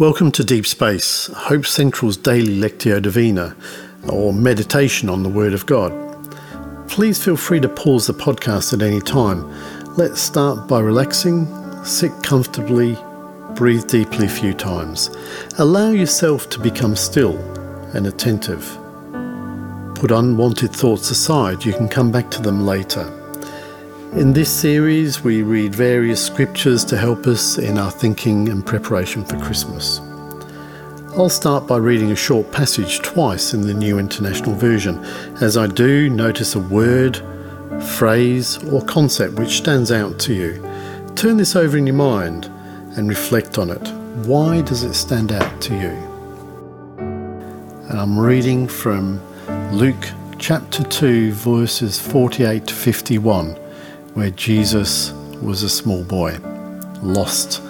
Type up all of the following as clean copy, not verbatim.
Welcome to Deep Space, Hope Central's daily Lectio Divina, or meditation on the Word of God. Please feel free to pause the podcast at any time. Let's start by relaxing, sit comfortably, breathe deeply a few times. Allow yourself to become still and attentive. Put unwanted thoughts aside, you can come back to them later. In this series, we read various scriptures to help us in our thinking and preparation for Christmas. I'll start by reading a short passage twice in the New International Version. As I do, notice a word, phrase, or concept which stands out to you. Turn this over in your mind and reflect on it. Why does it stand out to you? And I'm reading from Luke chapter 2, verses 48 to 51. Where Jesus was a small boy, lost,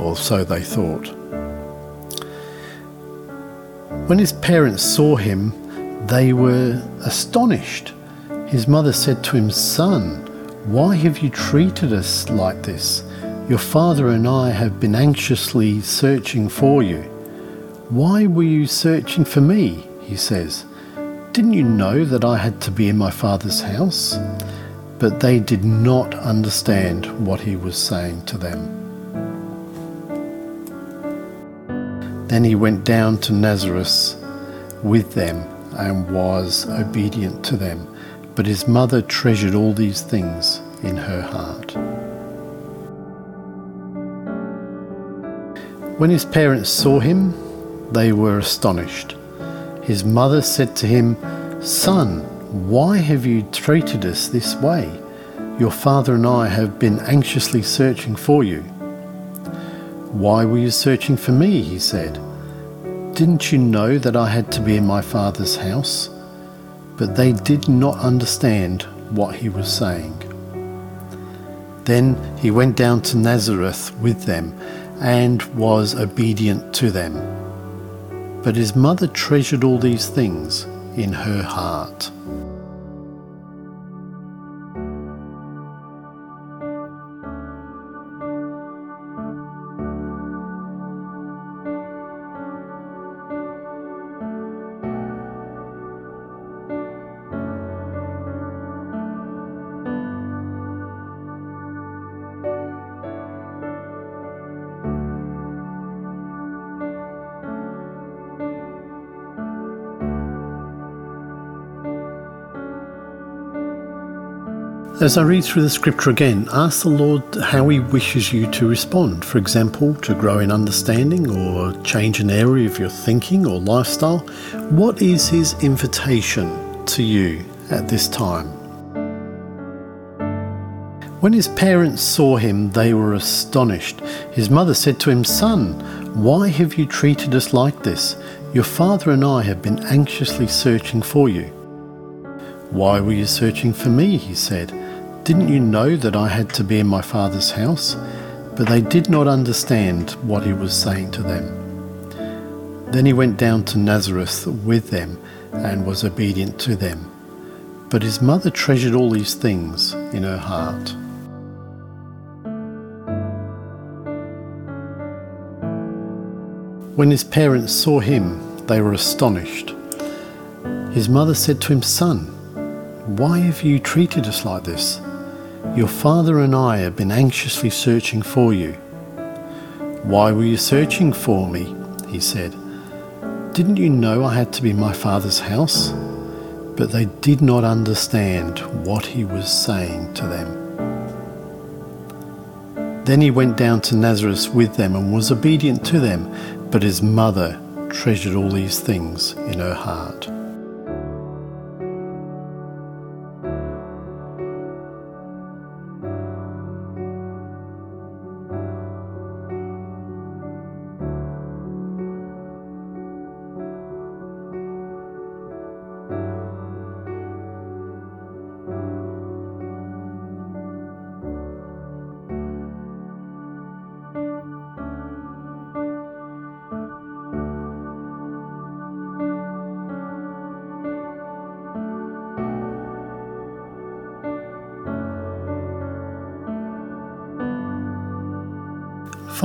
or so they thought. When his parents saw him, they were astonished. His mother said to him, "Son, why have you treated us like this? Your father and I have been anxiously searching for you." "Why were you searching for me?" he says. "Didn't you know that I had to be in my father's house?" But they did not understand what he was saying to them. Then he went down to Nazareth with them and was obedient to them. But his mother treasured all these things in her heart. When his parents saw him, they were astonished. His mother said to him, "Son, why have you treated us this way? Your father and I have been anxiously searching for you." "Why were you searching for me?" he said. "Didn't you know that I had to be in my father's house?" But they did not understand what he was saying. Then he went down to Nazareth with them and was obedient to them. But his mother treasured all these things in her heart. As I read through the scripture again, ask the Lord how he wishes you to respond. For example, to grow in understanding or change an area of your thinking or lifestyle. What is his invitation to you at this time? When his parents saw him, they were astonished. His mother said to him, "Son, why have you treated us like this? Your father and I have been anxiously searching for you." "Why were you searching for me?" he said. "Didn't you know that I had to be in my father's house?" But they did not understand what he was saying to them. Then he went down to Nazareth with them and was obedient to them. But his mother treasured all these things in her heart. When his parents saw him, they were astonished. His mother said to him, "Son, why have you treated us like this? Your father and I have been anxiously searching for you." "Why were you searching for me?" he said. "Didn't you know I had to be in my father's house?" But they did not understand what he was saying to them. Then he went down to Nazareth with them and was obedient to them, but his mother treasured all these things in her heart.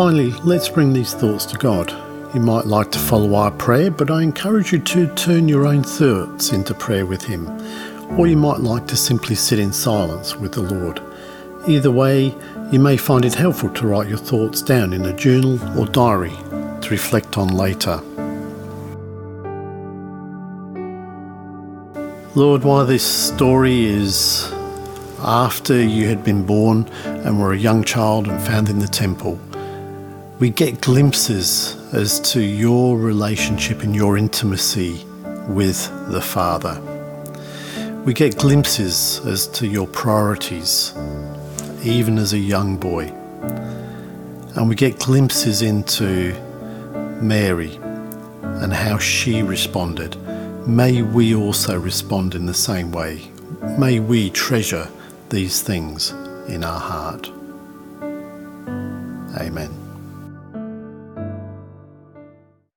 Finally, let's bring these thoughts to God. You might like to follow our prayer, but I encourage you to turn your own thoughts into prayer with him. Or you might like to simply sit in silence with the Lord. Either way, you may find it helpful to write your thoughts down in a journal or diary to reflect on later. Lord, while this story is after you had been born and were a young child and found in the temple, we get glimpses as to your relationship and your intimacy with the Father. We get glimpses as to your priorities, even as a young boy. And we get glimpses into Mary and how she responded. May we also respond in the same way. May we treasure these things in our heart. Amen.